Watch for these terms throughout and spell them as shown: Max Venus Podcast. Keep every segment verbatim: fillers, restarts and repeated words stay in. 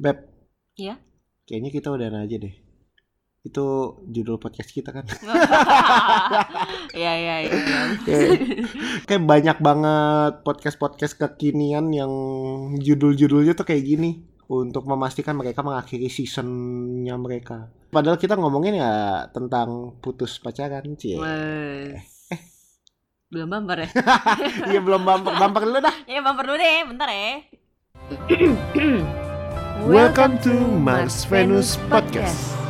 Beb. Iya. Kayaknya kita udahan aja deh. Itu judul podcast kita kan. Iya iya iya. Kayak banyak banget podcast-podcast kekinian yang judul-judulnya tuh kayak gini untuk memastikan mereka mengakhiri seasonnya mereka. Padahal kita ngomongin ya tentang putus pacaran, Cie. Eh. Belum bumper ya? Iya belum bumper. Bumper dulu dah. Iya bumper dulu deh, bentar ya. Welcome to Max Venus Podcast.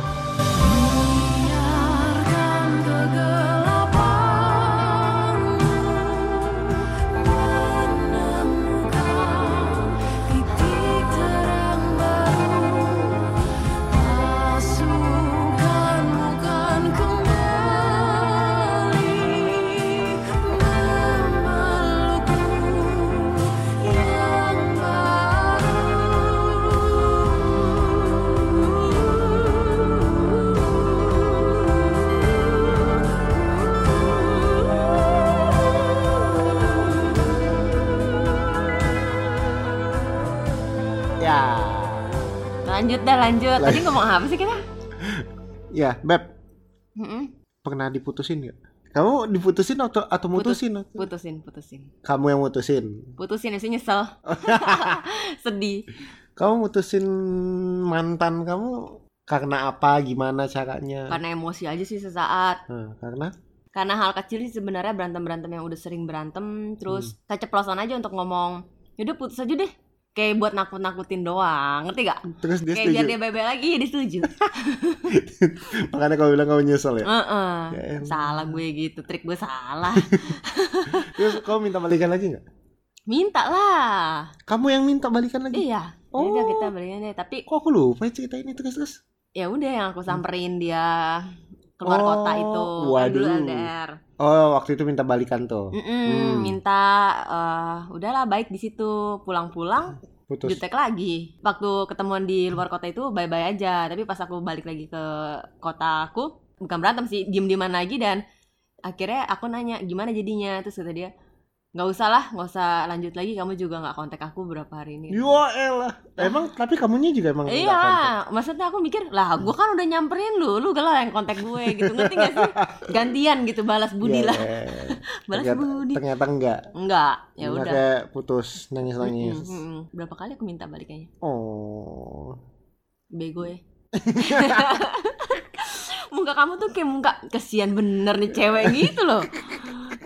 Lanjut dah lanjut. Tadi ngomong apa sih kita? Ya, Beb. Mm-mm. Pernah diputusin nggak? Kamu diputusin atau atau mutusin? Putus, putusin, putusin. Kamu yang mutusin. Putusin, sih nyesel. Sedih. Kamu mutusin mantan kamu karena apa? Gimana caranya? Karena emosi aja sih sesaat. Nah, karena? Karena hal kecil sih sebenarnya, berantem-berantem yang udah sering berantem, terus hmm. keceplosan aja untuk ngomong, yaudah putus aja deh. Kayak buat nakut-nakutin doang, ngerti gak? Terus dia kayak setuju. Biar dia bebek lagi, dia setuju. Makanya kamu bilang kamu nyesel ya? Uh-uh. Ya salah gue gitu, trik gue salah. Terus kamu minta balikan lagi gak? Minta lah. Kamu yang minta balikan lagi? Iya, oh. Yaudah kita balikan deh, tapi kok aku lupa cerita ini terus-terus? Ya udah yang aku samperin dia keluar oh, kota itu. Waduh. Kan oh, waktu itu minta balikan tuh. Hmm. Minta uh, udahlah baik di situ, pulang-pulang putus. Jutek lagi. Waktu ketemuan di luar kota itu bye-bye aja, tapi pas aku balik lagi ke kota aku, bukan berantem sih, diem-dieman lagi dan akhirnya aku nanya gimana jadinya, terus kata dia, "Enggak usah lah, enggak usah lanjut lagi, kamu juga enggak kontak aku berapa hari ini." Ya elah. Emang tapi kamunya juga emang enggak kontak. Iya, maksudnya aku mikir, "Lah, gua kan udah nyamperin lu, lu galah yang kontak gue." Gitu. Ngerti enggak sih? Gantian gitu balas budi lah. Balas budi. Ternyata enggak. Enggak. Ya udah. Kayak putus nangis-nangis. Berapa kali aku minta balikannya? Oh. Bego ya. Muka kamu tuh kayak muka kasihan bener nih cewek gitu loh.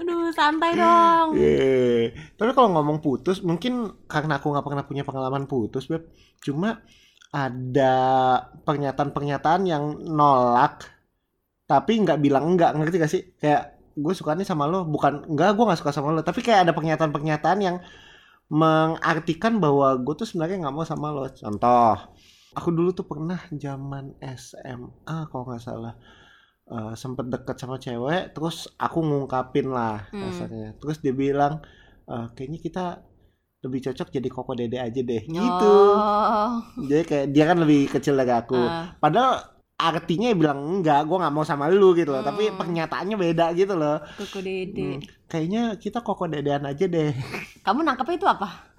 Aduh santai dong. Yeah. Tapi kalau ngomong putus, mungkin karena aku nggak pernah punya pengalaman putus, Beb. Cuma ada pernyataan-pernyataan yang nolak, tapi nggak bilang enggak, ngerti gak sih? Kayak gue suka nih sama lo, bukan enggak gue nggak suka sama lo, tapi kayak ada pernyataan-pernyataan yang mengartikan bahwa gue tuh sebenarnya nggak mau sama lo. Contoh, aku dulu tuh pernah zaman S M A kalau nggak salah. Uh, sempet deket sama cewek, terus aku ngungkapin lah rasanya. Hmm. Terus dia bilang, e, kayaknya kita lebih cocok jadi koko dede aja deh, gitu. Oh. Jadi kayak dia kan lebih kecil dari aku. Uh. Padahal artinya bilang enggak, gue nggak mau sama lu gitu loh. Hmm. Tapi pernyataannya beda gitu loh. Koko dede. Hmm, kayaknya kita koko dedean aja deh. Kamu nangkepnya itu apa?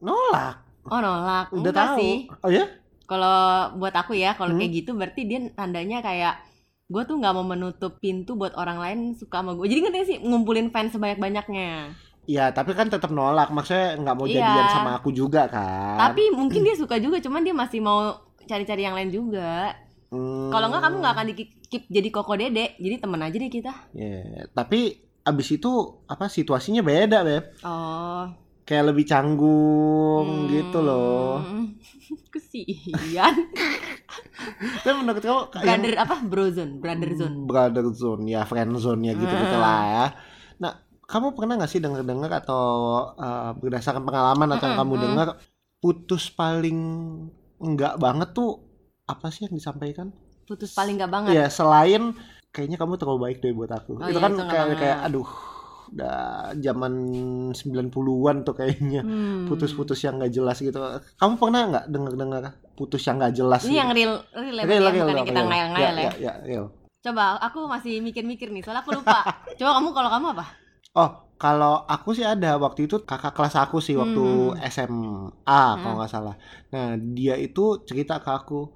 Nolak. Oh nolak. Udah enggak tahu. Sih. Oh ya? Kalau buat aku ya, kalau hmm? kayak gitu berarti dia tandanya kayak gue tuh gak mau menutup pintu buat orang lain suka sama gue. Jadi ngerti sih, ngumpulin fans sebanyak-banyaknya. Iya, tapi kan tetap nolak. Maksudnya gak mau iya. jadian sama aku juga kan. Tapi mungkin dia suka juga, cuman dia masih mau cari-cari yang lain juga. Hmm. Kalau enggak kamu gak akan dikip jadi koko dede. Jadi temen aja deh kita. Yeah. Tapi abis itu apa situasinya beda, Beb. Oh. Kayak lebih canggung hmm. gitu loh. Kesian. Tapi menurut kamu brother yang, apa bro zone, brother zone, brother zone ya, friend zone-nya gitu hmm. gitu lah ya. Nah, kamu pernah nggak sih dengar-dengar atau uh, berdasarkan pengalaman atau hmm, yang kamu hmm. dengar putus paling enggak banget tuh apa sih yang disampaikan? Putus paling enggak banget. Ya selain kayaknya kamu terlalu baik deh buat aku. Oh, itu iya, kan kayak kayak kaya, aduh udah zaman sembilan puluhan tuh kayaknya hmm. putus-putus yang gak jelas gitu. Kamu pernah gak dengar-dengar putus yang gak jelas? Ini gitu? Yang real, real, real, real, real, real kita ngayal-ngayal ya, ya. Ya, ya, ya. Coba aku masih mikir-mikir nih, soalnya aku lupa. Coba kamu, kalau kamu apa? Oh, Kalau aku sih ada, waktu itu kakak kelas aku sih waktu hmm. S M A hmm. kalau nggak salah. Nah dia itu cerita ke aku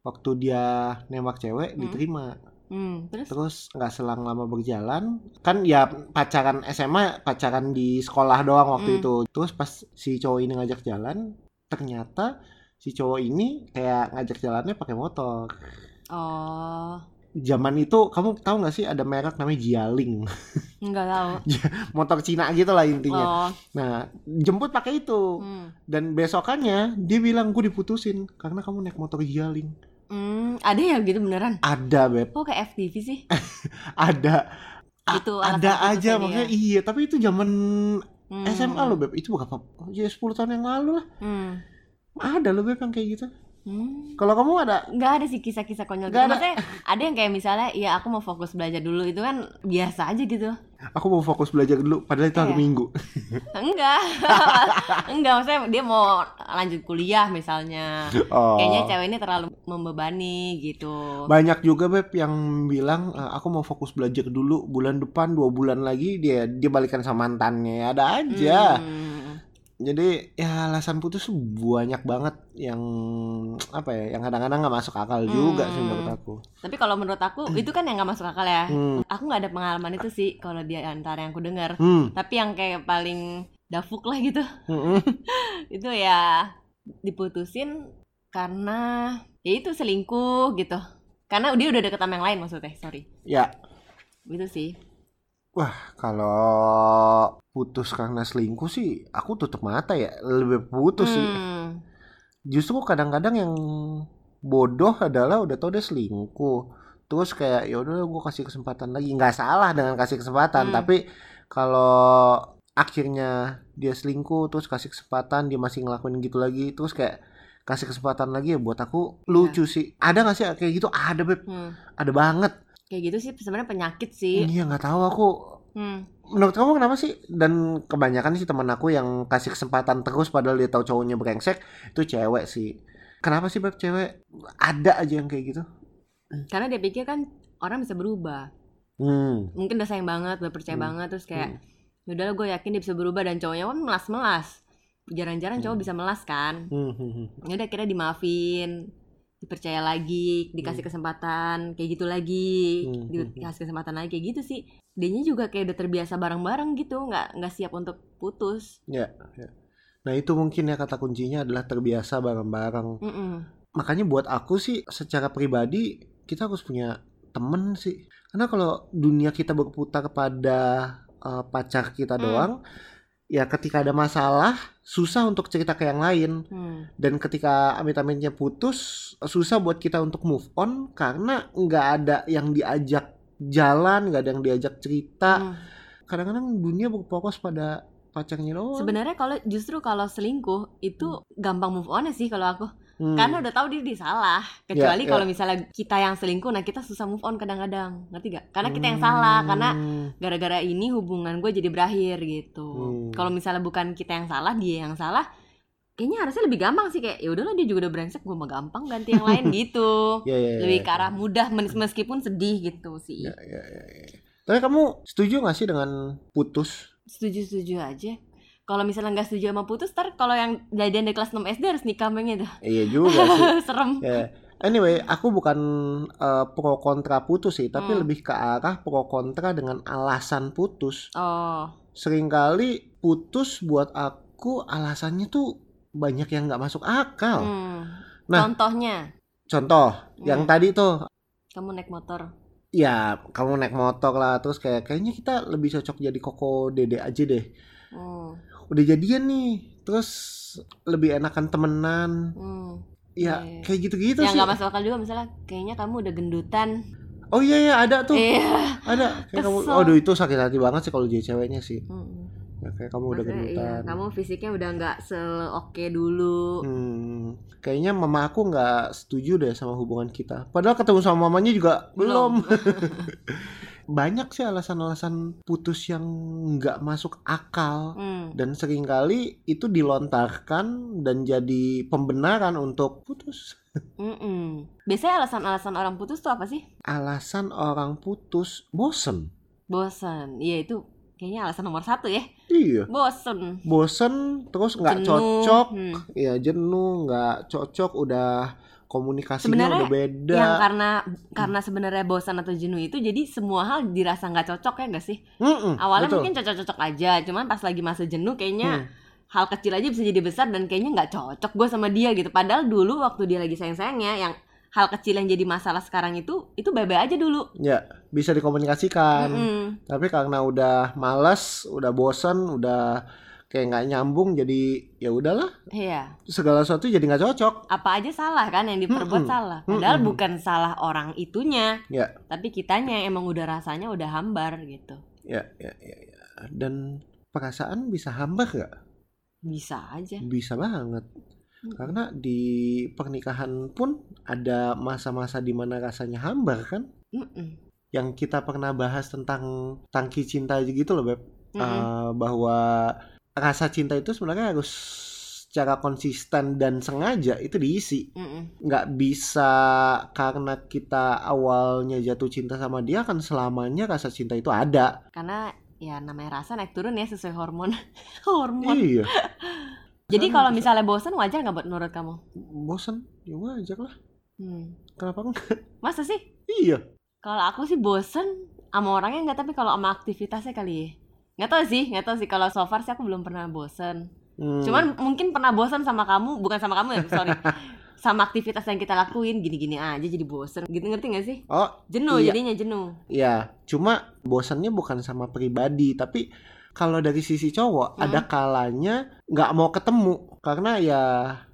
waktu dia nembak cewek hmm. diterima. Hmm, terus? Terus nggak selang lama berjalan, kan ya pacaran S M A, pacaran di sekolah doang waktu hmm. itu. Terus pas si cowok ini ngajak jalan, ternyata si cowok ini kayak ngajak jalannya pakai motor. Oh. Zaman itu kamu tahu nggak sih ada merek namanya Jialing? Nggak tahu. Motor Cina gitu lah intinya. Oh. Nah jemput pakai itu hmm. dan besokannya dia bilang gue diputusin karena kamu naik motor Jialing. Hmm, ada ya gitu beneran? Ada beb. Kok kayak F T V sih? Ada. A- itu ada aja makanya ya? Iya tapi itu zaman hmm. S M A loh beb, itu berapa? Ya sepuluh tahun yang lalu lah. Hmm. Ada loh beb yang kayak gitu. Hmm. Kalau kamu ada? Gak ada sih kisah-kisah konyol gitu. Maksudnya ada yang kayak misalnya, ya aku mau fokus belajar dulu, itu kan biasa aja gitu. Aku mau fokus belajar dulu, padahal itu hari yeah. Minggu. Enggak, enggak maksudnya dia mau lanjut kuliah misalnya. Oh. Kayaknya cewek ini terlalu membebani gitu. Banyak juga beb yang bilang aku mau fokus belajar dulu, bulan depan dua bulan lagi dia dia balikan sama mantannya, ada aja. Hmm. Jadi ya alasan putus banyak banget yang apa ya, yang kadang-kadang nggak masuk akal juga hmm. sih menurut aku. Tapi kalau menurut aku itu kan yang nggak masuk akal ya. Hmm. Aku nggak ada pengalaman itu sih kalau di antara yang aku dengar. Hmm. Tapi yang kayak paling dafuk lah gitu. Hmm. Itu ya diputusin karena ya itu selingkuh gitu. Karena dia udah deket sama yang lain maksudnya. Sorry. Ya. Gitu sih. Wah, kalau putus karena selingkuh sih, aku tutup mata ya, lebih putus hmm. sih. Justru kadang-kadang yang bodoh adalah udah tau dia selingkuh, terus kayak ya udah gue kasih kesempatan lagi. Nggak salah dengan kasih kesempatan, hmm. tapi kalau akhirnya dia selingkuh, terus kasih kesempatan dia masih ngelakuin gitu lagi, terus kayak kasih kesempatan lagi ya buat aku lucu ya. Sih. Ada nggak sih kayak gitu? Ada beb, hmm. ada banget. Kayak gitu sih sebenarnya penyakit sih. Iya nggak tahu aku. Hmm. Menurut kamu kenapa sih? Dan kebanyakan sih teman aku yang kasih kesempatan terus padahal dia tahu cowoknya brengsek itu cewek sih. Kenapa sih beb cewek ada aja yang kayak gitu? Karena dia pikir kan orang bisa berubah. Hmm. Mungkin udah sayang banget, udah percaya hmm. banget terus kayak hmm. udah gue yakin dia bisa berubah dan cowoknya kan melas-melas. Jarang-jarang hmm. cowok bisa melas kan. Hmm. Ya udah kira dimaafin. Dipercaya lagi, dikasih kesempatan kayak gitu lagi, dikasih kesempatan lagi kayak gitu sih. Dianya juga kayak udah terbiasa bareng-bareng gitu, nggak nggak siap untuk putus. Ya, ya. Nah itu mungkin ya kata kuncinya adalah terbiasa bareng-bareng. Mm-mm. Makanya buat aku sih secara pribadi kita harus punya temen sih. Karena kalau dunia kita berputar pada uh, pacar kita doang. Mm. Ya ketika ada masalah susah untuk cerita ke yang lain hmm. dan ketika amit-amitnya putus susah buat kita untuk move on karena nggak ada yang diajak jalan, nggak ada yang diajak cerita. Hmm. Kadang-kadang dunia berfokus pada pacarnya doang. Sebenarnya kalau justru kalau selingkuh itu hmm. gampang move on sih kalau aku. Hmm. Karena udah tahu dia disalah. Kecuali yeah, yeah. kalau misalnya kita yang selingkuh, nah kita susah move on kadang-kadang, ngerti gak? Karena kita yang salah, hmm. karena gara-gara ini hubungan gue jadi berakhir gitu. Hmm. Kalau misalnya bukan kita yang salah, dia yang salah, kayaknya harusnya lebih gampang sih kayak, ya udahlah dia juga udah brengsek, gue mah gampang ganti yang lain gitu. Yeah, yeah, yeah, lebih ke arah mudah meskipun sedih gitu sih. Yeah, yeah, yeah. Tapi kamu setuju nggak sih dengan putus? Setuju-setuju aja. Kalau misalnya nggak setuju sama putus, ntar kalau yang jadian dari kelas enam S D harus nikah mengnya tuh. Iya juga sih. Serem. Yeah. Anyway, aku bukan uh, pro kontra putus sih, tapi hmm. lebih ke arah pro kontra dengan alasan putus. Oh. Seringkali putus buat aku alasannya tuh banyak yang nggak masuk akal. Hmm. Nah, contohnya? Contoh, hmm. yang tadi tuh. Kamu naik motor. Ya, kamu naik motor lah, terus kayak kayaknya kita lebih cocok jadi koko dede aja deh. Hmm. Udah jadian nih, terus lebih enakan temenan. hmm. Ya yeah. Kayak gitu-gitu yang sih. Yang gak masuk akal juga misalnya kayaknya kamu udah gendutan. Oh iya iya ada tuh. yeah. Ada kayak kamu, aduh itu sakit hati banget sih kalau jadi ceweknya sih. hmm. Ya, kayak kamu maksudnya udah gendutan iya, kamu fisiknya udah gak se-oke dulu. hmm. Kayaknya mama aku gak setuju deh sama hubungan kita. Padahal ketemu sama mamanya juga belum, belum. Banyak sih alasan-alasan putus yang nggak masuk akal. hmm. Dan seringkali itu dilontarkan dan jadi pembenaran untuk putus. Mm-mm. Biasanya alasan-alasan orang putus tuh apa sih? Alasan orang putus bosen. Bosen, iya itu kayaknya alasan nomor satu ya. Iya. Bosen. Bosen, terus nggak cocok, hmm. ya jenuh, nggak cocok, udah komunikasinya sebenarnya udah beda. Yang karena karena sebenarnya bosan atau jenuh itu jadi semua hal dirasa nggak cocok ya nggak sih? Mm-mm, awalnya betul. Mungkin cocok-cocok aja, cuman pas lagi masa jenuh kayaknya hmm. hal kecil aja bisa jadi besar dan kayaknya nggak cocok gue sama dia gitu. Padahal dulu waktu dia lagi sayang-sayangnya, yang hal kecil yang jadi masalah sekarang itu itu bebe aja dulu. Ya bisa dikomunikasikan. Mm-hmm. Tapi karena udah malas, udah bosan, udah kayak nggak nyambung, jadi ya udahlah. Iya. Segala sesuatu jadi nggak cocok. Apa aja salah kan yang diperbuat, mm-mm, salah. Padahal mm-mm, bukan salah orang itunya. Iya. Tapi kitanya yang emang udah rasanya udah hambar gitu. Iya, iya, iya. Ya. Dan perasaan bisa hambar nggak? Bisa aja. Bisa banget. Mm. Karena di pernikahan pun ada masa-masa di mana rasanya hambar kan? Mm-mm. Yang kita pernah bahas tentang tangki cinta gitu loh, Beb. Uh, bahwa rasa cinta itu sebenarnya harus secara konsisten dan sengaja itu diisi. Mm-mm. Nggak bisa karena kita awalnya jatuh cinta sama dia kan selamanya rasa cinta itu ada. Karena ya namanya rasa naik turun ya sesuai hormon. Hormon. Iya. Jadi kalau misalnya bosan wajar nggak buat menurut kamu? Bosan? Ya wajar lah. Hmm. Kenapa enggak? Masa sih? Iya. Kalau aku sih bosan sama orangnya enggak, tapi kalau sama aktivitasnya kali ya. Nggak tahu sih, nggak tahu sih kalau so far sih aku belum pernah bosen. Hmm. Cuman mungkin pernah bosen sama kamu, bukan sama kamu ya, sorry. Sama aktivitas yang kita lakuin gini-gini aja jadi bosen. Gitu, ngerti nggak sih? Oh, jenuh iya. Jadinya jenuh. Iya, cuma bosennya bukan sama pribadi, tapi kalau dari sisi cowok hmm. ada kalanya nggak mau ketemu karena ya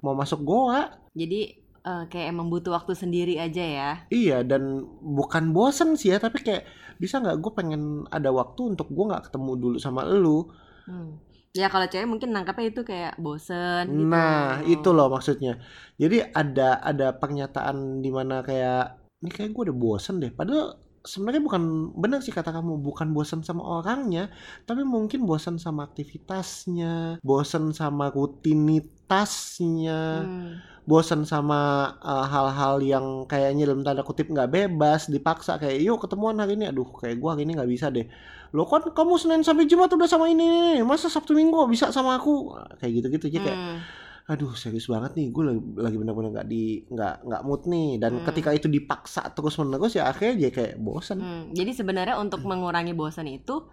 mau masuk goa. Jadi Uh, kayak emang butuh waktu sendiri aja ya. Iya, dan bukan bosen sih ya, tapi kayak bisa gak gue pengen ada waktu untuk gue gak ketemu dulu sama elu. hmm. Ya kalau cewek mungkin nangkapnya itu kayak bosen gitu. Nah oh. itu loh maksudnya. Jadi ada ada pernyataan dimana kayak ini kayak gue udah bosen deh. Padahal sebenarnya bukan, benar sih kata kamu, bukan bosan sama orangnya, tapi mungkin bosan sama aktivitasnya, bosan sama rutinitasnya, hmm. bosan sama uh, hal-hal yang kayaknya dalam tanda kutip nggak bebas, dipaksa kayak yuk ketemuan hari ini, aduh kayak gue hari ini nggak bisa deh. Lo kan kamu Senin sampai Jumat udah sama ini, masa Sabtu Minggu bisa sama aku, kayak gitu-gitu aja kayak. Hmm. Aduh serius banget nih, gue lagi benar-benar nggak di nggak nggak mood nih, dan hmm. ketika itu dipaksa terus menerus ya akhirnya jadi kayak bosan. Hmm. Jadi sebenarnya untuk mengurangi bosan itu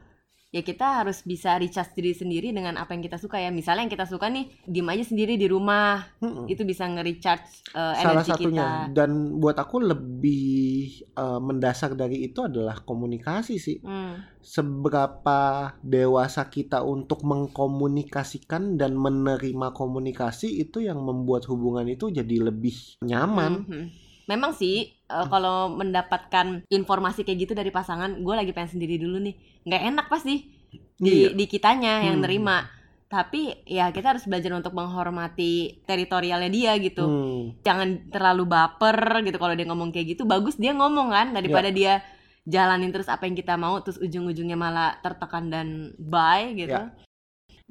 ya kita harus bisa recharge diri sendiri dengan apa yang kita suka ya. Misalnya yang kita suka nih diem aja sendiri di rumah, hmm. itu bisa nge-recharge uh, energi kita. Salah satunya. Dan buat aku lebih uh, mendasar dari itu adalah komunikasi sih. Hmm. Seberapa dewasa kita untuk mengkomunikasikan dan menerima komunikasi itu yang membuat hubungan itu jadi lebih nyaman. Hmm. Memang sih uh, hmm. kalau mendapatkan informasi kayak gitu dari pasangan, gue lagi pengen sendiri dulu nih, nggak enak pasti di, iya. di kitanya yang hmm. nerima. Tapi ya kita harus belajar untuk menghormati teritorialnya dia gitu. hmm. Jangan terlalu baper gitu. Kalau dia ngomong kayak gitu, bagus dia ngomong kan, daripada yeah. dia jalanin terus apa yang kita mau, terus ujung-ujungnya malah tertekan dan bye gitu. Iya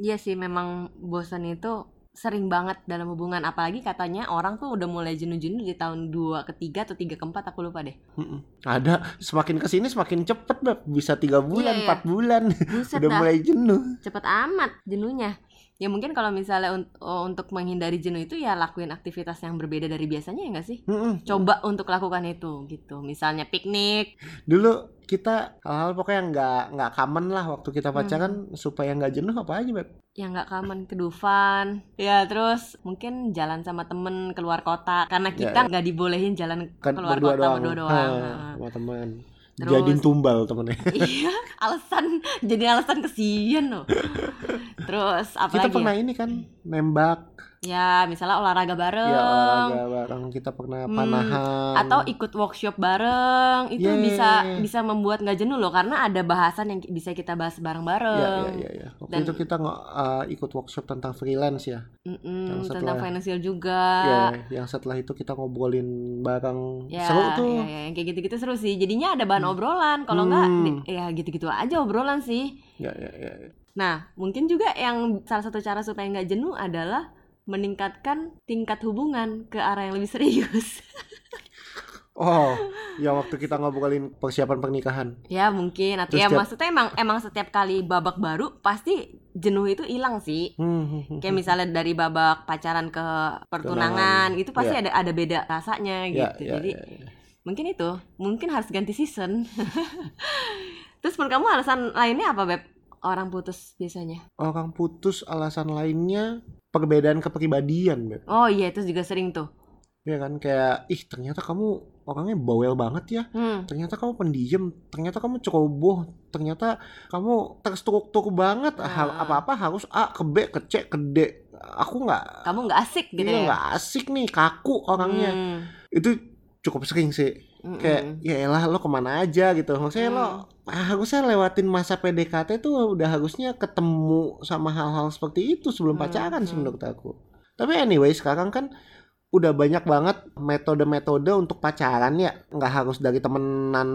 yeah. yeah, sih memang bosan itu sering banget dalam hubungan, apalagi katanya orang tuh udah mulai jenuh-jenuh di tahun dua ke tiga atau tiga ke empat, aku lupa deh. Mm-mm. Ada, semakin kesini semakin cepet Beb, bisa tiga bulan, yeah, empat bulan. Buset udah dah. Mulai jenuh. Cepet amat jenuhnya. Ya mungkin kalau misalnya un- untuk menghindari jenuh itu ya lakuin aktivitas yang berbeda dari biasanya ya gak sih? Mm-mm. Coba untuk lakukan itu gitu, misalnya piknik. Dulu kita hal-hal pokoknya nggak nggak common lah waktu kita pacaran, hmm. supaya nggak jenuh apa aja Beb? Yang nggak common, ke Dufan ya, terus mungkin jalan sama temen keluar kota karena kita nggak ya, ya. dibolehin jalan kan keluar berdua kota doang. berdua doang ha, nah. Sama teman jadiin tumbal temennya. Iya, alasan jadi alasan kesian loh. Terus apa kita lagi? Kita pernah ya? ini kan nembak. Ya, misalnya olahraga bareng. Ya, olahraga bareng. Kita pernah panahan. Hmm, atau ikut workshop bareng. Itu yeah. bisa bisa membuat nggak jenuh loh, karena ada bahasan yang bisa kita bahas bareng-bareng. Iya, yeah, iya, yeah, iya. Yeah. Waktu Dan, itu kita nggak uh, ikut workshop tentang freelance ya. Mm-mm, setelah, tentang financial juga. Iya, yeah, yang setelah itu kita ngobrolin bareng. Yeah, seru tuh. Iya, yeah, yeah. yang kayak gitu-gitu seru sih. Jadinya ada bahan hmm. obrolan. Kalau hmm. nggak, ya gitu-gitu aja obrolan sih. Iya, yeah, iya, yeah, iya. Yeah. Nah, mungkin juga yang salah satu cara supaya nggak jenuh adalah meningkatkan tingkat hubungan ke arah yang lebih serius. Oh, ya waktu kita ngobrolin persiapan pernikahan. Ya mungkin, atau ya setiap... maksudnya emang emang setiap kali babak baru pasti jenuh itu hilang sih. Hmm. Kayak misalnya dari babak pacaran ke pertunangan, pertunangan. Itu pasti yeah. ada ada beda rasanya yeah, gitu. Yeah, Jadi yeah, yeah. mungkin itu, mungkin harus ganti season. Terus menurut kamu alasan lainnya apa, Beb? Orang putus biasanya? Orang putus alasan lainnya perbedaan kepribadian, Beb. Oh iya, itu juga sering tuh. Iya kan, kayak ih ternyata kamu orangnya bawel banget ya, hmm. ternyata kamu pendiam, ternyata kamu ceroboh, ternyata kamu terstruktur banget, nah. Hal, apa-apa harus A ke B ke C ke D, aku nggak, kamu nggak asik gitu ya, nggak asik nih, kaku orangnya, hmm. itu cukup sering sih, hmm. kayak ya elah lo kemana aja gitu, maksudnya hmm. lo harusnya lewatin masa P D K T tuh udah harusnya ketemu sama hal-hal seperti itu sebelum pacaran hmm. sih menurut aku, tapi anyway sekarang kan udah banyak banget metode-metode untuk pacaran ya. Nggak harus dari temenan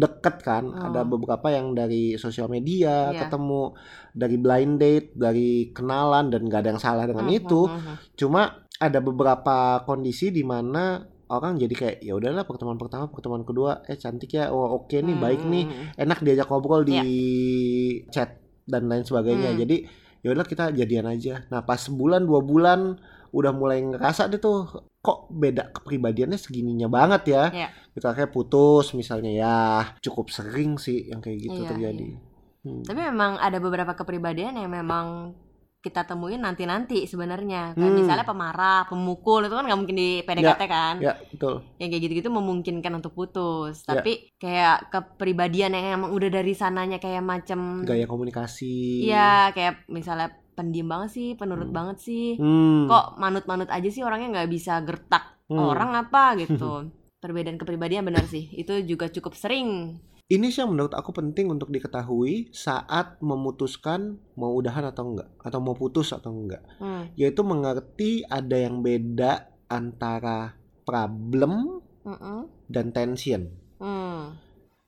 deket kan. Oh. Ada beberapa yang dari sosial media, yeah. ketemu dari blind date, dari kenalan, dan nggak ada yang salah dengan uh-huh. itu. Uh-huh. Cuma ada beberapa kondisi di mana orang jadi kayak ya udahlah pertemuan pertama, pertemuan kedua eh cantik ya, oh, oke nih, hmm. baik nih, enak diajak ngobrol di yeah. chat dan lain sebagainya. Hmm. Jadi ya udah kita jadian aja. Nah, pas sebulan, dua bulan udah mulai ngerasa deh tuh kok beda kepribadiannya segininya banget ya. Yeah. Kita kayak putus misalnya ya cukup sering sih yang kayak gitu yeah, terjadi. Yeah. Hmm. Tapi memang ada beberapa kepribadian yang memang kita temuin nanti-nanti sebenarnya. Kayak hmm. misalnya pemarah, pemukul itu kan nggak mungkin di P D K T yeah. kan. Iya, yeah, betul. Yang kayak gitu-gitu memungkinkan untuk putus. Tapi yeah. kayak kepribadian yang emang udah dari sananya kayak macam gaya komunikasi. Iya, kayak misalnya pendiam banget sih, penurut hmm. banget sih, hmm. kok manut-manut aja sih orangnya, nggak bisa gertak hmm. orang apa gitu. Perbedaan kepribadian benar sih, itu juga cukup sering. Ini sih yang menurut aku penting untuk diketahui saat memutuskan mau udahan atau enggak, atau mau putus atau enggak, hmm. yaitu mengerti ada yang beda antara problem hmm. dan tension. Hmm.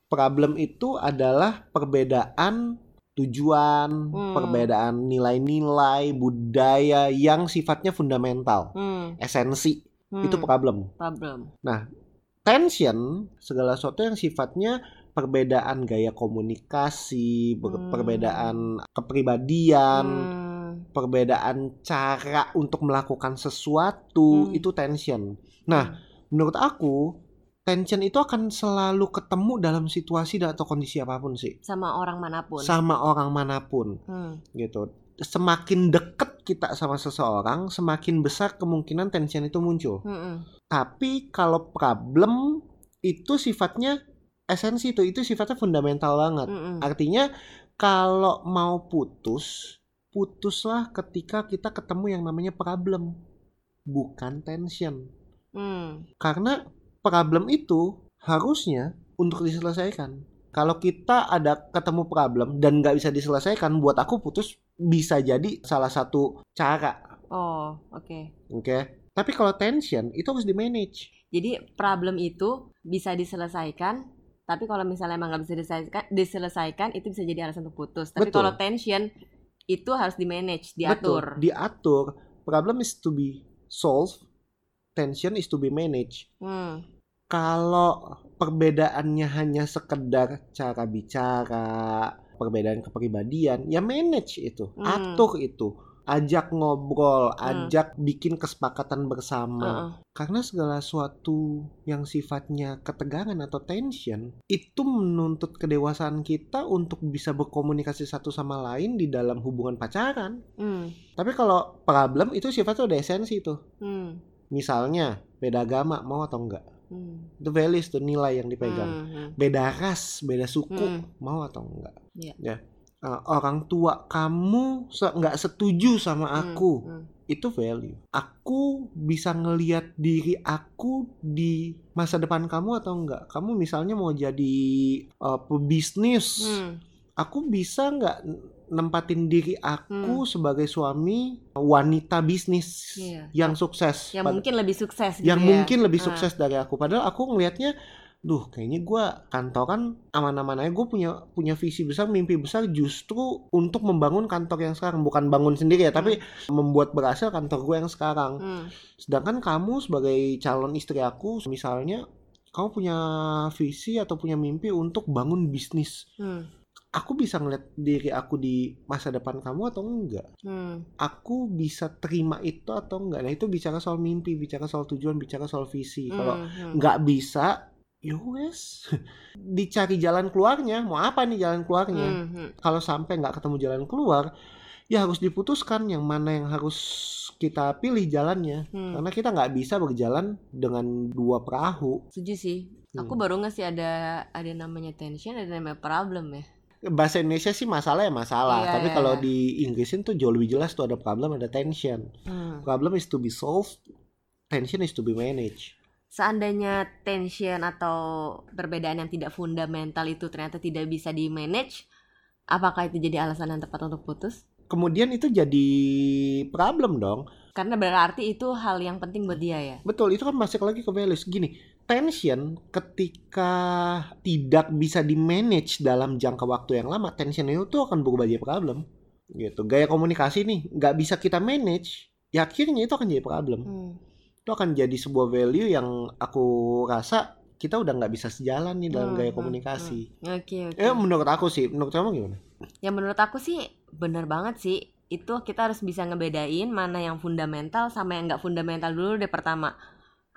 Problem itu adalah perbedaan tujuan, hmm. perbedaan nilai-nilai, budaya yang sifatnya fundamental, hmm. esensi, hmm. itu problem. problem. Nah, tension, segala sesuatu yang sifatnya perbedaan gaya komunikasi, hmm. perbedaan kepribadian, hmm. perbedaan cara untuk melakukan sesuatu, hmm. itu tension. Nah, hmm. menurut aku, tension itu akan selalu ketemu dalam situasi dan atau kondisi apapun sih. Sama orang manapun. Sama orang manapun, hmm. gitu. Semakin deket kita sama seseorang, semakin besar kemungkinan tension itu muncul. Hmm. Tapi kalau problem itu sifatnya esensi itu, itu sifatnya fundamental banget. Hmm. Artinya kalau mau putus, putuslah ketika kita ketemu yang namanya problem, bukan tension. Hmm. Karena problem itu harusnya untuk diselesaikan. Kalau kita ada ketemu problem dan gak bisa diselesaikan, buat aku putus bisa jadi salah satu cara. Oh, oke. Okay. Oke. Okay. Tapi kalau tension itu harus di-manage. Jadi problem itu bisa diselesaikan, tapi kalau misalnya emang gak bisa diselesaikan, diselesaikan itu bisa jadi alasan untuk putus. Tapi kalau tension itu harus di-manage, diatur. Betul, diatur. Problem is to be solved. Tension is to be managed. Hmm. Kalau perbedaannya hanya sekedar cara bicara, perbedaan kepribadian, ya manage itu, hmm. atur itu, ajak ngobrol, ajak hmm. bikin kesepakatan bersama. Uh-uh. Karena segala sesuatu yang sifatnya ketegangan atau tension itu menuntut kedewasaan kita untuk bisa berkomunikasi satu sama lain di dalam hubungan pacaran. Hmm. Tapi kalau problem itu sifatnya udah esensi itu. Hmm. Misalnya beda agama mau atau enggak, hmm. the values, the nilai yang dipegang, hmm. beda ras, beda suku hmm. mau atau enggak, yeah. ya uh, orang tua kamu se- nggak setuju sama aku, hmm. Hmm. itu value. Aku bisa ngelihat diri aku di masa depan kamu atau enggak. Kamu misalnya mau jadi uh, pebisnis, hmm. aku bisa nggak nempatin diri aku hmm. sebagai suami wanita bisnis yeah. yang sukses, yang Pad- mungkin lebih sukses, yang gitu mungkin ya. lebih ah. sukses dari aku. Padahal aku ngelihatnya, duh kayaknya gue kantoran aman-aman aja. Gue punya punya visi besar, mimpi besar, justru untuk membangun kantor yang sekarang, bukan bangun sendiri ya, hmm. tapi membuat berhasil kantor gue yang sekarang. Hmm. Sedangkan kamu sebagai calon istri aku, misalnya kamu punya visi atau punya mimpi untuk bangun bisnis. Hmm. Aku bisa ngeliat diri aku di masa depan kamu atau enggak? Hmm. Aku bisa terima itu atau enggak? Nah itu bicara soal mimpi, bicara soal tujuan, bicara soal visi. Hmm. Kalau hmm. enggak bisa, yowes. Dicari jalan keluarnya. Mau apa nih jalan keluarnya? Hmm. Hmm. Kalau sampai enggak ketemu jalan keluar, ya harus diputuskan yang mana yang harus kita pilih jalannya. Hmm. Karena kita enggak bisa berjalan dengan dua perahu. Setuju sih. Hmm. Aku baru ngasih ada ada namanya tension, ada namanya problem ya. Bahasa Indonesia sih masalah ya masalah, yeah, tapi yeah, kalau yeah. di Inggrisin tuh jauh lebih jelas tuh, ada problem, ada tension. Hmm. Problem is to be solved, tension is to be managed. Seandainya tension atau perbedaan yang tidak fundamental itu ternyata tidak bisa di-manage, apakah itu jadi alasan yang tepat untuk putus? Kemudian itu jadi problem dong. Karena berarti itu hal yang penting buat dia ya? Betul, itu kan masuk lagi ke values. Gini, tension ketika tidak bisa di-manage dalam jangka waktu yang lama, tension itu akan berubah jadi problem. Gitu. Gaya komunikasi nih, nggak bisa kita manage, ya akhirnya itu akan jadi problem. Hmm. Itu akan jadi sebuah value yang aku rasa kita udah nggak bisa sejalan nih dalam hmm, gaya komunikasi. Oke, hmm, oke. Okay, okay. Eh, menurut aku sih, menurut kamu gimana? Ya menurut aku sih benar banget sih. Itu kita harus bisa ngebedain mana yang fundamental sama yang nggak fundamental dulu deh pertama.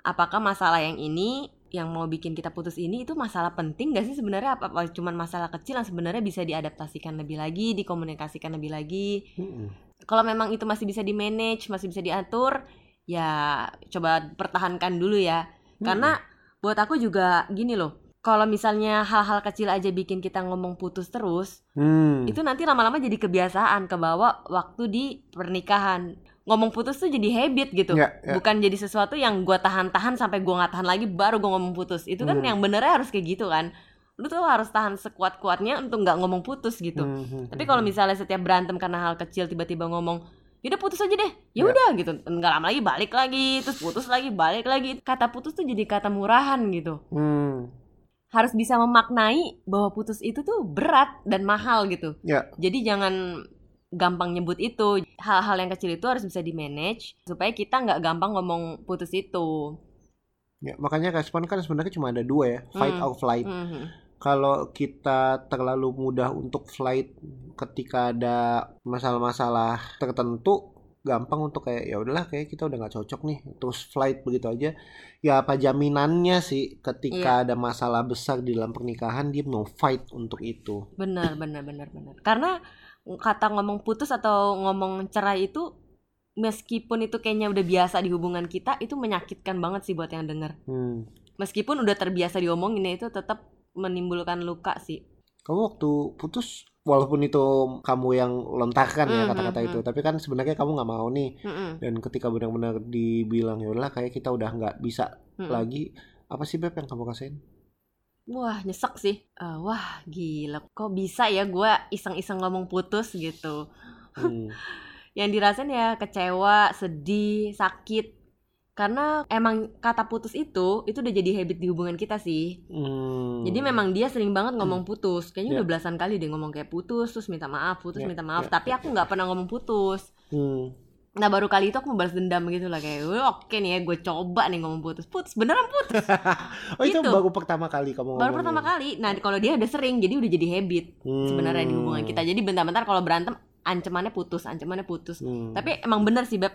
Apakah masalah yang ini, yang mau bikin kita putus ini, itu masalah penting gak sih sebenarnya? Apa, apa cuman masalah kecil yang sebenarnya bisa diadaptasikan lebih lagi, dikomunikasikan lebih lagi. Hmm. Kalau memang itu masih bisa di-manage, masih bisa diatur, ya coba pertahankan dulu ya. Hmm. Karena buat aku juga gini loh, kalau misalnya hal-hal kecil aja bikin kita ngomong putus terus, hmm. itu nanti lama-lama jadi kebiasaan kebawa waktu di pernikahan. Ngomong putus tuh jadi habit gitu, yeah, yeah. bukan jadi sesuatu yang gue tahan-tahan sampai gue nggak tahan lagi baru gue ngomong putus. Itu kan hmm. yang benernya harus kayak gitu kan. Lu tuh harus tahan sekuat-kuatnya untuk nggak ngomong putus gitu. Hmm. Tapi kalau misalnya setiap berantem karena hal kecil tiba-tiba ngomong, yaudah putus aja deh, yaudah yeah. gitu, nggak lama lagi balik lagi, terus putus lagi balik lagi. Kata putus tuh jadi kata murahan gitu. Hmm. Harus bisa memaknai bahwa putus itu tuh berat dan mahal gitu. Ya. Jadi jangan gampang nyebut itu. Hal-hal yang kecil itu harus bisa di-manage supaya kita nggak gampang ngomong putus itu. Ya, makanya respon kan sebenarnya cuma ada dua ya, fight mm. or flight. Mm-hmm. Kalau kita terlalu mudah untuk flight ketika ada masalah-masalah tertentu, gampang untuk kayak ya udahlah kayak kita udah nggak cocok nih terus flight begitu aja. Ya apa jaminannya sih ketika yeah. ada masalah besar di dalam pernikahan dia mau fight untuk itu? Benar benar benar benar. Karena kata ngomong putus atau ngomong cerai itu meskipun itu kayaknya udah biasa di hubungan kita itu menyakitkan banget sih buat yang dengar. Hmm. Meskipun udah terbiasa diomongin itu tetap menimbulkan luka sih. Kamu waktu putus, walaupun itu kamu yang lontarkan ya mm-hmm. kata-kata itu, tapi kan sebenarnya kamu nggak mau nih. Mm-hmm. Dan ketika benar-benar dibilang ya udahlah kayak kita udah nggak bisa mm-hmm. lagi, apa sih Beb yang kamu rasain? Wah nyesek sih. Uh, wah gila, kok bisa ya gue iseng-iseng ngomong putus gitu. Mm. Yang dirasain ya kecewa, sedih, sakit. Karena emang kata putus itu, itu udah jadi habit di hubungan kita sih. Hmm. Jadi memang dia sering banget ngomong putus. Kayaknya yeah. udah belasan kali dia ngomong kayak putus, terus minta maaf, putus, yeah. minta maaf. Yeah. Tapi aku gak pernah ngomong putus. Hmm. Nah baru kali itu aku mau balas dendam gitu lah. Kayak oke okay nih ya, gue coba nih ngomong putus. Putus, beneran putus. Oh gitu. Itu baru pertama kali kamu ngomong? Baru pertama kali. Nah kalau dia udah sering, jadi udah jadi habit hmm. sebenarnya di hubungan kita. Jadi bentar-bentar kalau berantem, ancamannya putus, ancamannya putus. Hmm. Tapi emang bener sih Beb.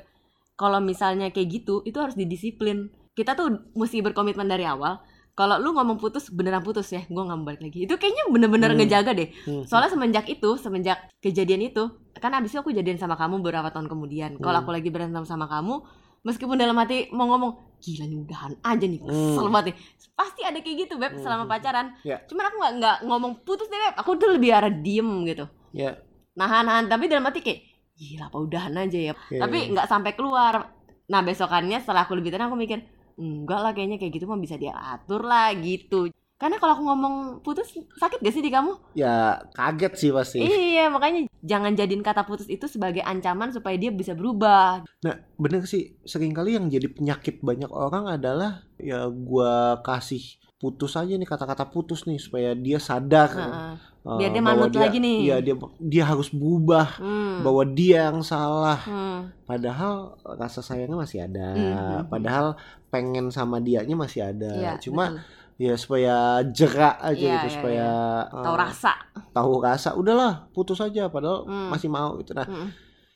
Kalau misalnya kayak gitu, itu harus didisiplin. Kita tuh mesti berkomitmen dari awal. Kalau lu ngomong putus, beneran putus ya. Gue gak mau balik lagi. Itu kayaknya bener-bener hmm. ngejaga deh. Hmm. Soalnya semenjak itu, semenjak kejadian itu, kan abis itu aku jadian sama kamu beberapa tahun kemudian. Kalau hmm. aku lagi berantem sama kamu, meskipun dalam hati mau ngomong, gila nih udahan aja nih, kesel hmm. banget nih. Pasti ada kayak gitu Beb, hmm. selama pacaran. Yeah. Cuman aku gak, gak ngomong putus deh Beb. Aku tuh lebih arah diem gitu. Yeah. Nahan-nahan, tapi dalam hati kayak, gila apa udahan aja ya okay. Tapi gak sampai keluar. Nah besokannya setelah aku lebih tenang aku mikir, enggak lah kayaknya kayak gitu mah bisa diatur lah gitu. Karena kalau aku ngomong putus sakit gak sih di kamu? Ya kaget sih pasti. Iya makanya jangan jadiin kata putus itu sebagai ancaman supaya dia bisa berubah. Nah bener sih, seringkali yang jadi penyakit banyak orang adalah ya gua kasih putus aja nih, kata-kata putus nih supaya dia sadar nah. Biar dia manut lagi nih. Iya dia dia harus berubah hmm. bahwa dia yang salah. Hmm. Padahal rasa sayangnya masih ada. Hmm. Padahal pengen sama dianya masih ada. Ya, cuma betul. ya supaya jerak aja ya, gitu ya, supaya ya. tahu uh, rasa tahu rasa udahlah putus aja padahal hmm. masih mau gitu. Nah hmm.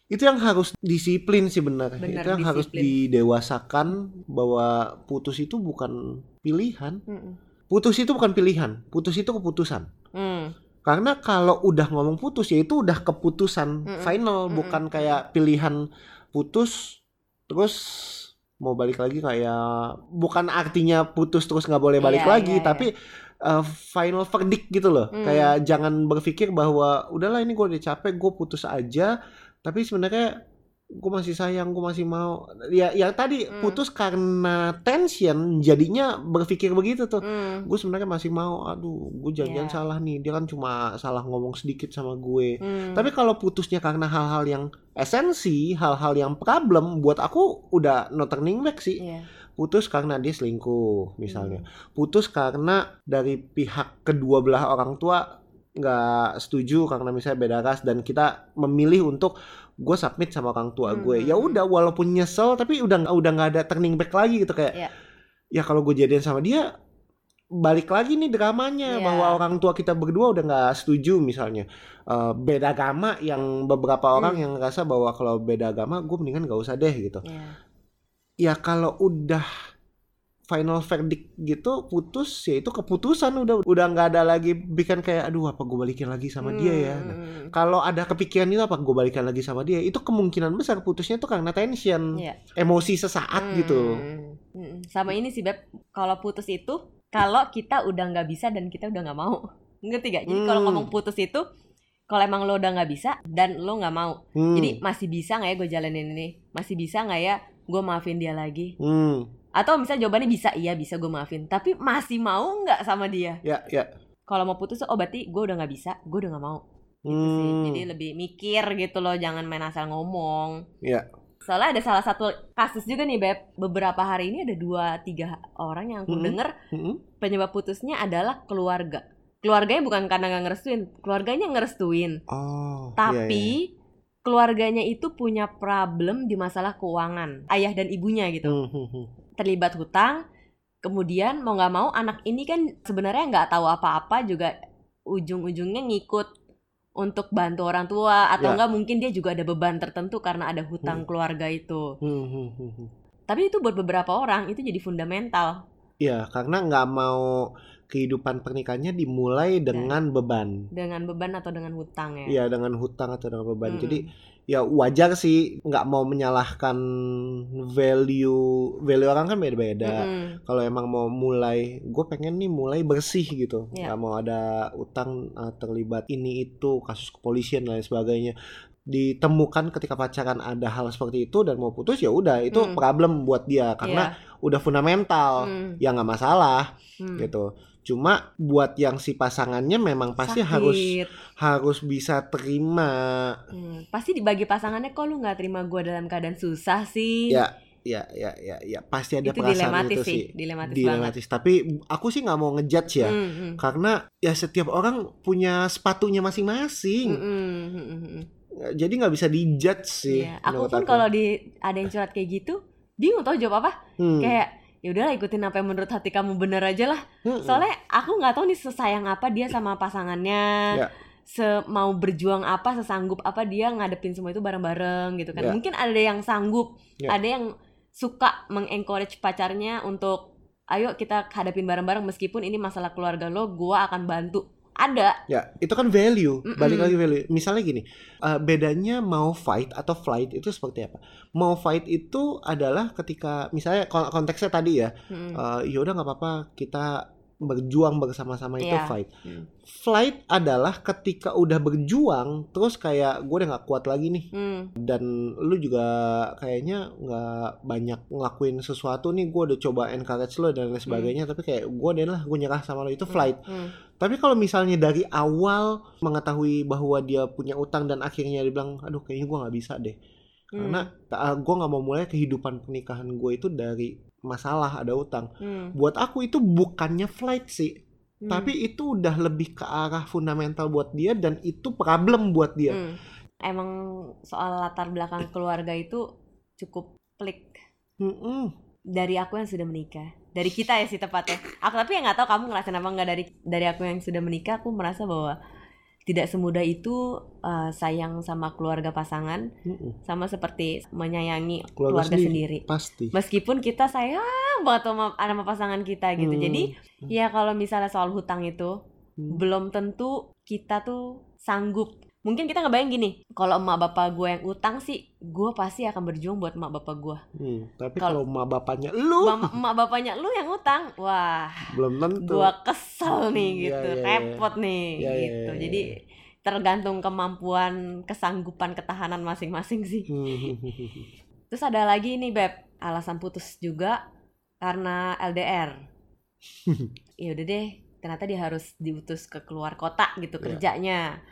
itu yang harus disiplin sih, benar itu yang disiplin. Harus didewasakan bahwa putus itu bukan pilihan. hmm. Putus itu bukan pilihan, putus itu keputusan. hmm. Karena kalau udah ngomong putus ya itu udah keputusan mm-mm. final, bukan mm-mm. kayak pilihan putus terus mau balik lagi, kayak bukan artinya putus terus nggak boleh balik yeah, lagi, yeah, tapi yeah. Uh, final verdict gitu loh. Mm. Kayak jangan berpikir bahwa udahlah ini gue udah capek gue putus aja, tapi sebenarnya gue masih sayang, gue masih mau. Ya yang tadi mm. putus karena tension, jadinya berpikir begitu tuh. mm. Gue sebenarnya masih mau, aduh gue jangan yeah. salah nih, dia kan cuma salah ngomong sedikit sama gue. mm. Tapi kalau putusnya karena hal-hal yang esensi, hal-hal yang problem, buat aku udah no turning back sih. yeah. Putus karena dia selingkuh misalnya, mm. putus karena dari pihak kedua belah orang tua nggak setuju karena misalnya beda ras dan kita memilih untuk gue submit sama orang tua hmm. gue, ya udah walaupun nyesel tapi udah udah nggak ada turning back lagi gitu kayak yeah. ya kalau gue jadian sama dia balik lagi nih dramanya yeah. bahwa orang tua kita berdua udah nggak setuju misalnya uh, beda agama, yang beberapa orang hmm. yang ngerasa bahwa kalau beda agama gue mendingan nggak usah deh gitu. yeah. Ya kalau udah final verdict gitu putus ya itu keputusan, udah udah nggak ada lagi bikin kayak aduh apa gue balikin lagi sama hmm. dia ya. Nah, kalau ada kepikiran itu apa gue balikin lagi sama dia, itu kemungkinan besar putusnya itu karena tension, yeah. emosi sesaat hmm. gitu. Sama ini sih Beb, kalau putus itu kalau kita udah nggak bisa dan kita udah nggak mau, ngerti gak? Jadi hmm. kalau ngomong putus itu kalau emang lo udah nggak bisa dan lo nggak mau, hmm. jadi masih bisa nggak ya gue jalanin ini, masih bisa nggak ya gue maafin dia lagi. hmm. Atau misalnya jawabannya bisa, iya bisa gue maafin, tapi masih mau gak sama dia? Ya, ya. Kalau mau putus, oh berarti gue udah gak bisa, gue udah gak mau gitu hmm. sih. Jadi lebih mikir gitu loh, jangan main asal ngomong. Ya. Soalnya ada salah satu kasus juga nih Beb, beberapa hari ini ada dua tiga orang yang aku hmm. denger hmm. penyebab putusnya adalah keluarga. Keluarganya bukan karena gak ngerestuin, keluarganya ngerestuin. Oh, tapi... Ya, ya. Keluarganya itu punya problem di masalah keuangan, ayah dan ibunya gitu. Mm-hmm. Terlibat hutang, kemudian mau gak mau anak ini kan sebenarnya gak tahu apa-apa juga, ujung-ujungnya ngikut untuk bantu orang tua, atau yeah. gak mungkin dia juga ada beban tertentu karena ada hutang mm. keluarga itu. Mm-hmm. Tapi itu buat beberapa orang itu jadi fundamental. Iya, karena gak mau kehidupan pernikahannya dimulai dengan ya. beban, dengan beban atau dengan hutang ya? Iya, dengan hutang atau dengan beban. hmm. Jadi ya wajar sih gak mau menyalahkan value value orang kan beda-beda. hmm. Kalau emang mau mulai, gue pengen nih mulai bersih gitu, ya. Gak mau ada utang terlibat ini itu, kasus kepolisian dan lain sebagainya. Ditemukan ketika pacaran ada hal seperti itu dan mau putus, ya udah itu hmm. problem buat dia karena yeah. udah fundamental, hmm. ya nggak masalah hmm. gitu. Cuma buat yang si pasangannya memang pasti sakit. harus harus bisa terima. hmm. Pasti dibagi pasangannya, kok lu nggak terima gue dalam keadaan susah sih. Ya ya ya ya, ya. Pasti ada itu perasaan dilematis itu sih, sih. dilematis, dilematis. Tapi aku sih nggak mau ngejudge ya, hmm, hmm. karena ya setiap orang punya sepatunya masing-masing. Hmm, hmm, hmm, hmm. Jadi nggak bisa dijudge sih. Iya, aku pun kalau di ada yang curhat kayak gitu, bingung tau jawab apa. Hmm. Kayak ya udahlah ikutin apa yang menurut hati kamu bener aja lah. Hmm. Soalnya aku nggak tahu nih sesayang apa dia sama pasangannya, yeah. semau berjuang apa, sesanggup apa dia ngadepin semua itu bareng-bareng gitu kan. Yeah. Mungkin ada yang sanggup, yeah. ada yang suka mengencourage pacarnya untuk ayo kita hadapin bareng-bareng meskipun ini masalah keluarga lo, gua akan bantu. Ada ya, itu kan value. Mm-mm. Balik lagi value. Misalnya gini, uh, bedanya mau fight atau flight itu seperti apa? Mau fight itu adalah ketika misalnya konteksnya tadi ya, uh, yaudah nggak apa-apa kita berjuang bersama-sama, itu yeah. fight. Mm. Flight adalah ketika udah berjuang terus kayak gue udah nggak kuat lagi nih, mm. dan lu juga kayaknya nggak banyak ngelakuin sesuatu nih, gue udah coba encourage lo dan lain sebagainya, mm. tapi kayak gue deh lah gue nyerah sama lo, itu flight. Mm. Mm. Tapi kalau misalnya dari awal mengetahui bahwa dia punya utang dan akhirnya dia bilang aduh kayaknya gue nggak bisa deh, mm. karena uh, gue nggak mau mulai kehidupan pernikahan gue itu dari masalah ada utang. hmm. Buat aku itu bukannya flight sih, hmm. tapi itu udah lebih ke arah fundamental buat dia dan itu problem buat dia. hmm. Emang soal latar belakang keluarga itu cukup pelik. hmm. Dari aku yang sudah menikah, dari kita ya sih tepatnya. Aku tapi yang nggak tahu kamu ngerasain apa nggak, dari dari aku yang sudah menikah, aku merasa bahwa tidak semudah itu uh, sayang sama keluarga pasangan, mm-mm, sama seperti menyayangi keluarga, keluarga sendiri, sendiri. Pasti. Meskipun kita sayang banget sama, sama pasangan kita gitu. Hmm. Jadi ya kalau misalnya soal hutang itu, hmm, belum tentu kita tuh sanggup. Mungkin kita ngebayang gini, kalau emak bapak gue yang utang sih, gue pasti akan berjuang buat emak bapak gue. Hmm, tapi kalau emak bapaknya lu, emak, emak bapaknya lu yang utang, wah, belum tentu. Gue kesel nih gitu, ya, ya, repot ya, nih ya, gitu. Ya, ya, ya. Jadi tergantung kemampuan, kesanggupan, ketahanan masing-masing sih. Terus ada lagi nih Beb, alasan putus juga karena L D R. Ya udah deh, ternyata dia harus diutus ke keluar kota gitu ya, kerjanya.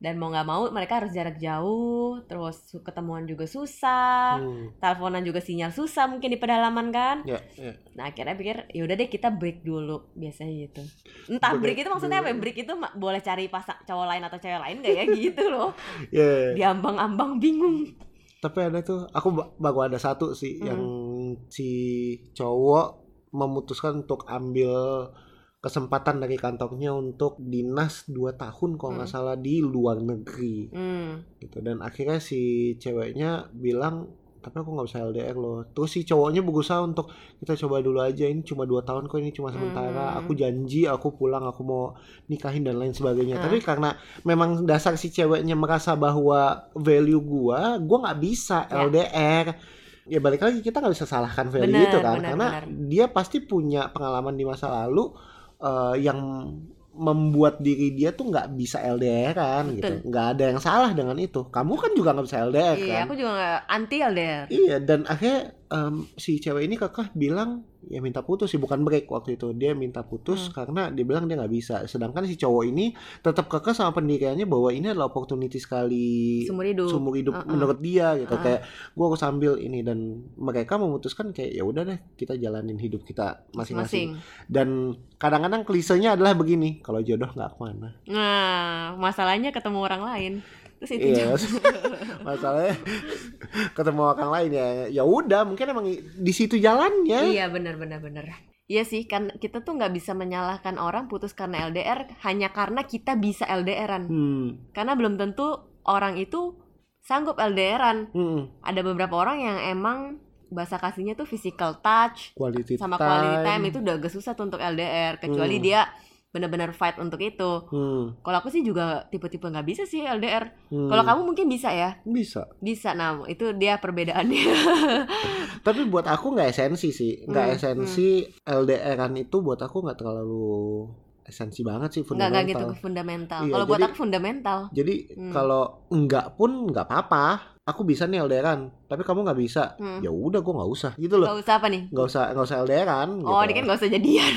Dan mau gak mau mereka harus jarak jauh, terus ketemuan juga susah, hmm, teleponan juga sinyal susah mungkin di pedalaman kan. Ya, ya. Nah akhirnya pikir yaudah deh kita break dulu, biasanya gitu. Entah break, break itu maksudnya dulu. Apa? Break itu boleh cari pasang cowok lain atau cewek lain gak ya gitu loh. Yeah. Diambang-ambang bingung. Tapi ada tuh, aku baru ada satu sih, hmm, yang si cowok memutuskan untuk ambil kesempatan dari kantornya untuk dinas dua tahun kalau nggak hmm. salah di luar negeri, hmm, gitu. Dan akhirnya si ceweknya bilang, tapi aku nggak bisa L D R loh. Terus si cowoknya berusaha untuk, kita coba dulu aja, ini cuma dua tahun kok, ini cuma sementara, hmm, aku janji aku pulang, aku mau nikahin dan lain sebagainya, hmm. Tapi karena memang dasar si ceweknya merasa bahwa value gua, gua nggak bisa ya. L D R ya balik lagi, kita nggak bisa salahkan value bener, itu kan bener, karena bener. Dia pasti punya pengalaman di masa lalu Uh, yang membuat diri dia tuh nggak bisa L D R-an gitu, nggak ada yang salah dengan itu. Kamu kan juga nggak bisa L D R, iya, kan? Iya, aku juga nggak anti L D R. Iya, dan akhirnya um, si cewek ini kakak bilang ya minta putus sih, bukan break waktu itu, dia minta putus hmm. karena dia bilang dia nggak bisa. Sedangkan si cowok ini tetap kakak sama pendiriannya bahwa ini adalah opportunity sekali seumur hidup, seumur hidup uh-uh. menurut dia gitu, uh-uh. kayak gue harus ambil ini. Dan mereka memutuskan kayak ya udah deh kita jalanin hidup kita masing-masing. Masing. Dan kadang-kadang klisenya adalah begini, kalau jodoh nggak kemana. Nah, masalahnya ketemu orang lain. Terus itu iya, masalahnya ketemu orang lain ya. Ya udah, mungkin emang di situ jalannya. Iya, benar benar benar. Iya sih, kan kita tuh nggak bisa menyalahkan orang putus karena L D R hanya karena kita bisa L D R-an. Hmm. Karena belum tentu orang itu sanggup L D R-an. Hmm. Ada beberapa orang yang emang bahasa kasihnya tuh physical touch quality sama time. Quality time itu udah agak susah tuh untuk L D R, kecuali hmm. dia benar-benar fight untuk itu. hmm. Kalau aku sih juga tipe-tipe nggak bisa sih L D R. hmm. Kalau kamu mungkin bisa ya? Bisa. Bisa, nah itu dia perbedaannya. Tapi buat aku nggak esensi sih, nggak hmm. esensi hmm. L D R-an itu buat aku nggak terlalu esensi banget sih, fundamental. Nggak gitu fundamental. Iya, kalau buat aku fundamental. Jadi hmm. kalau enggak pun nggak apa-apa. Aku bisa nih L D R-an, tapi kamu nggak bisa. Hmm. Ya udah, gue nggak usah, gitu loh. Nggak usah apa nih? Nggak usah, nggak usah L D R-an. Gitu. Oh, dia kan nggak usah jadian.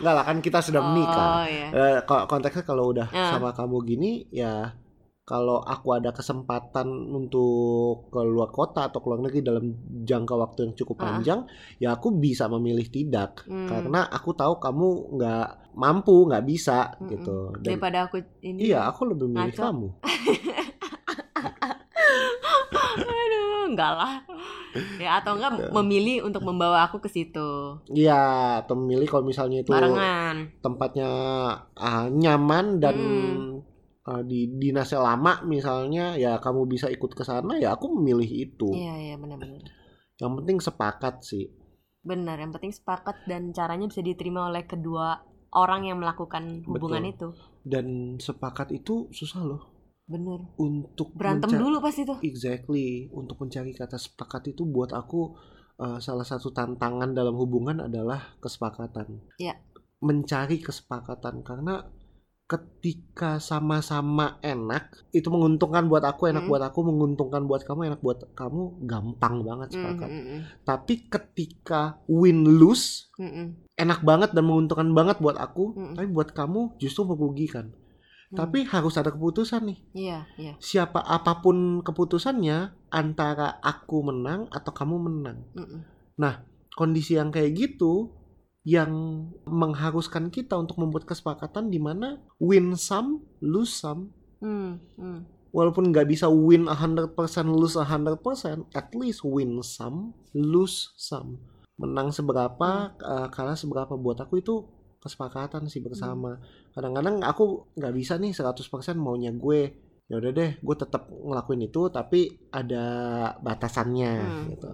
Nggak lah, kan kita sudah menikah. Oh, iya. E, konteksnya kalau udah uh. sama kamu gini, ya kalau aku ada kesempatan untuk keluar kota atau keluar negeri dalam jangka waktu yang cukup panjang, uh. ya aku bisa memilih tidak, hmm. karena aku tahu kamu nggak mampu, nggak bisa, mm-mm, gitu. Dan daripada aku ini. Iya, aku lebih milih ngaco. Kamu. Enggak lah ya, atau enggak ya. Memilih untuk membawa aku ke situ. Iya, atau memilih kalau misalnya itu barengan, tempatnya uh, nyaman dan hmm. uh, di dinasnya lama misalnya, ya kamu bisa ikut ke sana, ya aku memilih itu. Iya, iya, benar-benar. Yang penting sepakat sih. Benar, yang penting sepakat dan caranya bisa diterima oleh kedua orang yang melakukan hubungan. Betul. Itu dan sepakat itu susah loh. Bener. Untuk berantem mencari, dulu pasti tuh. Exactly. Untuk mencari kata sepakat itu buat aku uh, salah satu tantangan dalam hubungan adalah kesepakatan. Ya. Mencari kesepakatan, karena ketika sama-sama enak, itu menguntungkan buat aku, enak mm. buat aku, menguntungkan buat kamu, enak buat kamu, gampang banget sepakat. Mm-hmm. Tapi ketika win lose, mm-hmm, enak banget dan menguntungkan banget buat aku, mm-hmm, tapi buat kamu justru merugikan. Tapi hmm. harus ada keputusan nih. Iya, iya. Siapa apapun keputusannya, antara aku menang atau kamu menang. Mm-mm. Nah, kondisi yang kayak gitu yang mengharuskan kita untuk membuat kesepakatan di mana win some, lose some. Mm, mm. Walaupun nggak bisa win one hundred percent, lose one hundred percent, at least win some, lose some. menang seberapa uh, kalah seberapa buat aku itu kesepakatan sih bersama. Hmm. Kadang-kadang aku nggak bisa nih seratus persen maunya gue. Ya udah deh, gue tetap ngelakuin itu tapi ada batasannya hmm. gitu.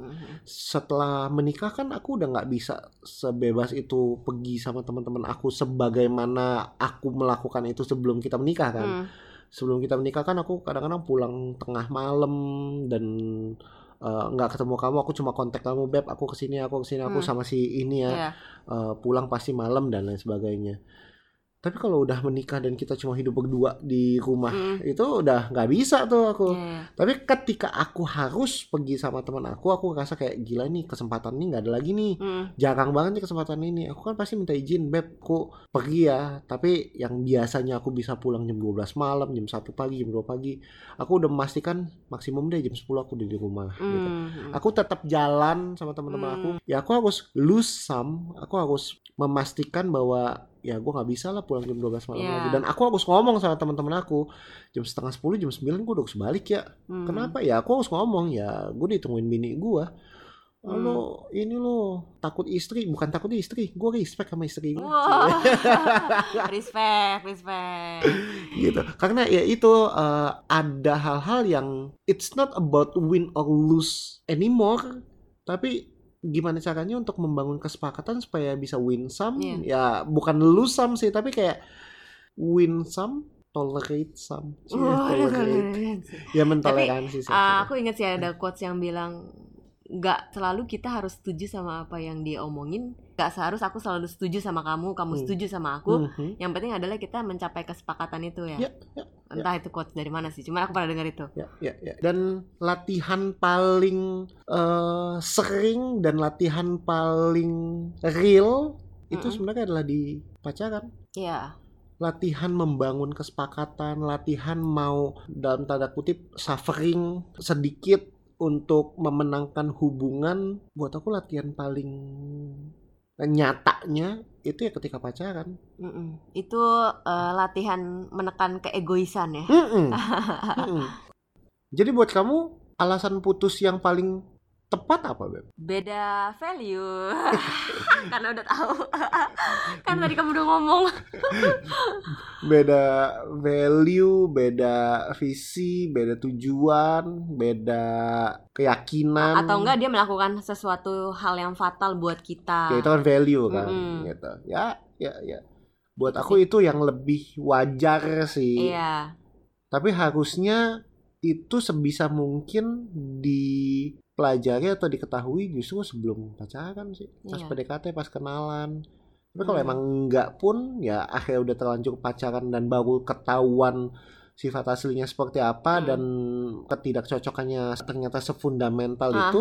Setelah menikah kan aku udah nggak bisa sebebas itu pergi sama teman-teman aku sebagaimana aku melakukan itu sebelum kita menikah kan. Hmm. Sebelum kita menikah kan aku kadang-kadang pulang tengah malam dan nggak uh, ketemu kamu, aku cuma kontak kamu, beb aku kesini aku kesini aku hmm. sama si ini ya, yeah. uh, pulang pasti malam dan lain sebagainya. Tapi kalau udah menikah dan kita cuma hidup berdua di rumah, mm. itu udah nggak bisa tuh aku. Yeah. Tapi ketika aku harus pergi sama teman aku, aku ngerasa kayak gila nih kesempatan ini nggak ada lagi nih. Mm. Jarang banget nih kesempatan ini. Aku kan pasti minta izin, beb, aku pergi ya. Tapi yang biasanya aku bisa pulang jam dua belas malam, jam satu pagi, jam dua pagi, aku udah memastikan maksimum deh jam sepuluh aku udah di rumah. Mm. Gitu. Aku tetap jalan sama teman-teman mm. aku. Ya aku harus lose some, aku harus memastikan bahwa ya gue gak bisa lah pulang jam dua belas malam yeah. lagi. Dan aku harus ngomong sama teman-teman aku, Jam setengah sepuluh, jam sembilan gue udah sebalik ya. hmm. Kenapa ya? Aku harus ngomong. Ya gue ditungguin bini gue. Oh, hmm. lo ini lo takut istri, bukan takut istri, gue respect sama istri gue. Wow. respect, respect. Gitu, karena ya itu uh, ada hal-hal yang it's not about win or lose anymore, tapi gimana caranya untuk membangun kesepakatan supaya bisa win some, yeah. ya bukan lose some sih, tapi kayak win some, tolerate some. So, oh, tolerate. Ya mentoleransi sih. Uh, aku ingat sih ada quotes yang bilang gak selalu kita harus setuju sama apa yang dia omongin. Gak seharus aku selalu setuju sama kamu, kamu hmm. setuju sama aku. hmm. Yang penting adalah kita mencapai kesepakatan itu ya, ya, ya entah ya. Itu quotes dari mana sih, cuman aku pernah dengar itu ya, ya, ya. Dan latihan paling uh, sering dan latihan paling real hmm. itu sebenarnya adalah di pacaran ya. Latihan membangun kesepakatan, latihan mau dalam tanda kutip suffering sedikit untuk memenangkan hubungan. Buat aku latihan paling nyatanya itu ya ketika pacaran. Mm-mm. Itu uh, latihan menekan keegoisan ya. Mm-mm. Mm-mm. Jadi buat kamu alasan putus yang paling tepat apa, Beb? Beda value. Karena udah tahu. Kan tadi kamu udah ngomong. Beda value, beda visi, beda tujuan, beda keyakinan. Atau enggak dia melakukan sesuatu hal yang fatal buat kita. Ya itu kan value kan, mm. gitu. Ya, ya, ya. Buat aku sih itu yang lebih wajar sih. Iya. Tapi harusnya itu sebisa mungkin dipelajari atau diketahui justru sebelum pacaran sih, pas yeah. P D K T, pas kenalan. Tapi kalau hmm. emang enggak pun, ya akhirnya udah terlanjur pacaran dan baru ketahuan sifat aslinya seperti apa hmm. dan ketidakcocokannya ternyata sefundamental uh-huh. itu,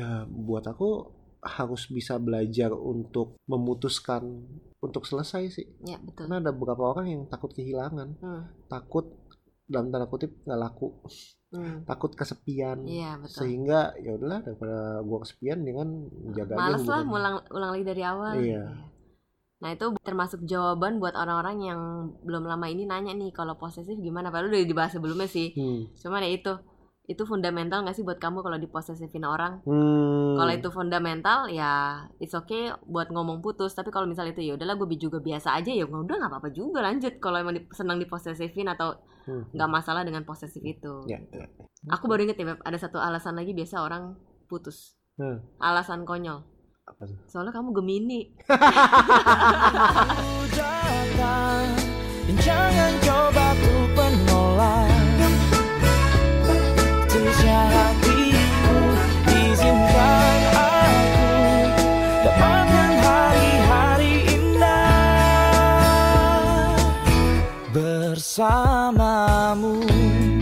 ya buat aku harus bisa belajar untuk memutuskan untuk selesai sih. Yeah, betul. Karena ada beberapa orang yang takut kehilangan, hmm. takut dalam tanda kutip nggak laku, hmm. takut kesepian, ya, sehingga ya udahlah daripada gue kesepian dengan menjaga. Males lah, ulang ulang lagi dari awal. Iya. Nah itu termasuk jawaban buat orang-orang yang belum lama ini nanya nih kalau posesif gimana? Padahal udah dibahas sebelumnya sih. Hmm. Cuman ya itu itu fundamental nggak sih buat kamu kalau diposesifin orang? Hmm. Kalau itu fundamental ya it's okay buat ngomong putus. Tapi kalau misalnya itu ya udahlah gue juga biasa aja ya udah nggak apa-apa juga lanjut. Kalau emang di, senang diposesifin atau nggak masalah dengan posesif itu. Ya, ya. Aku baru inget ya, Beb, ada satu alasan lagi biasa orang putus. Hmm. Alasan konyol. Apa sih? Soalnya kamu Gemini. Jangan coba ku menolak. Terusnya hatiku izinkan aku dapatkan hari-hari indah bersama. Kamu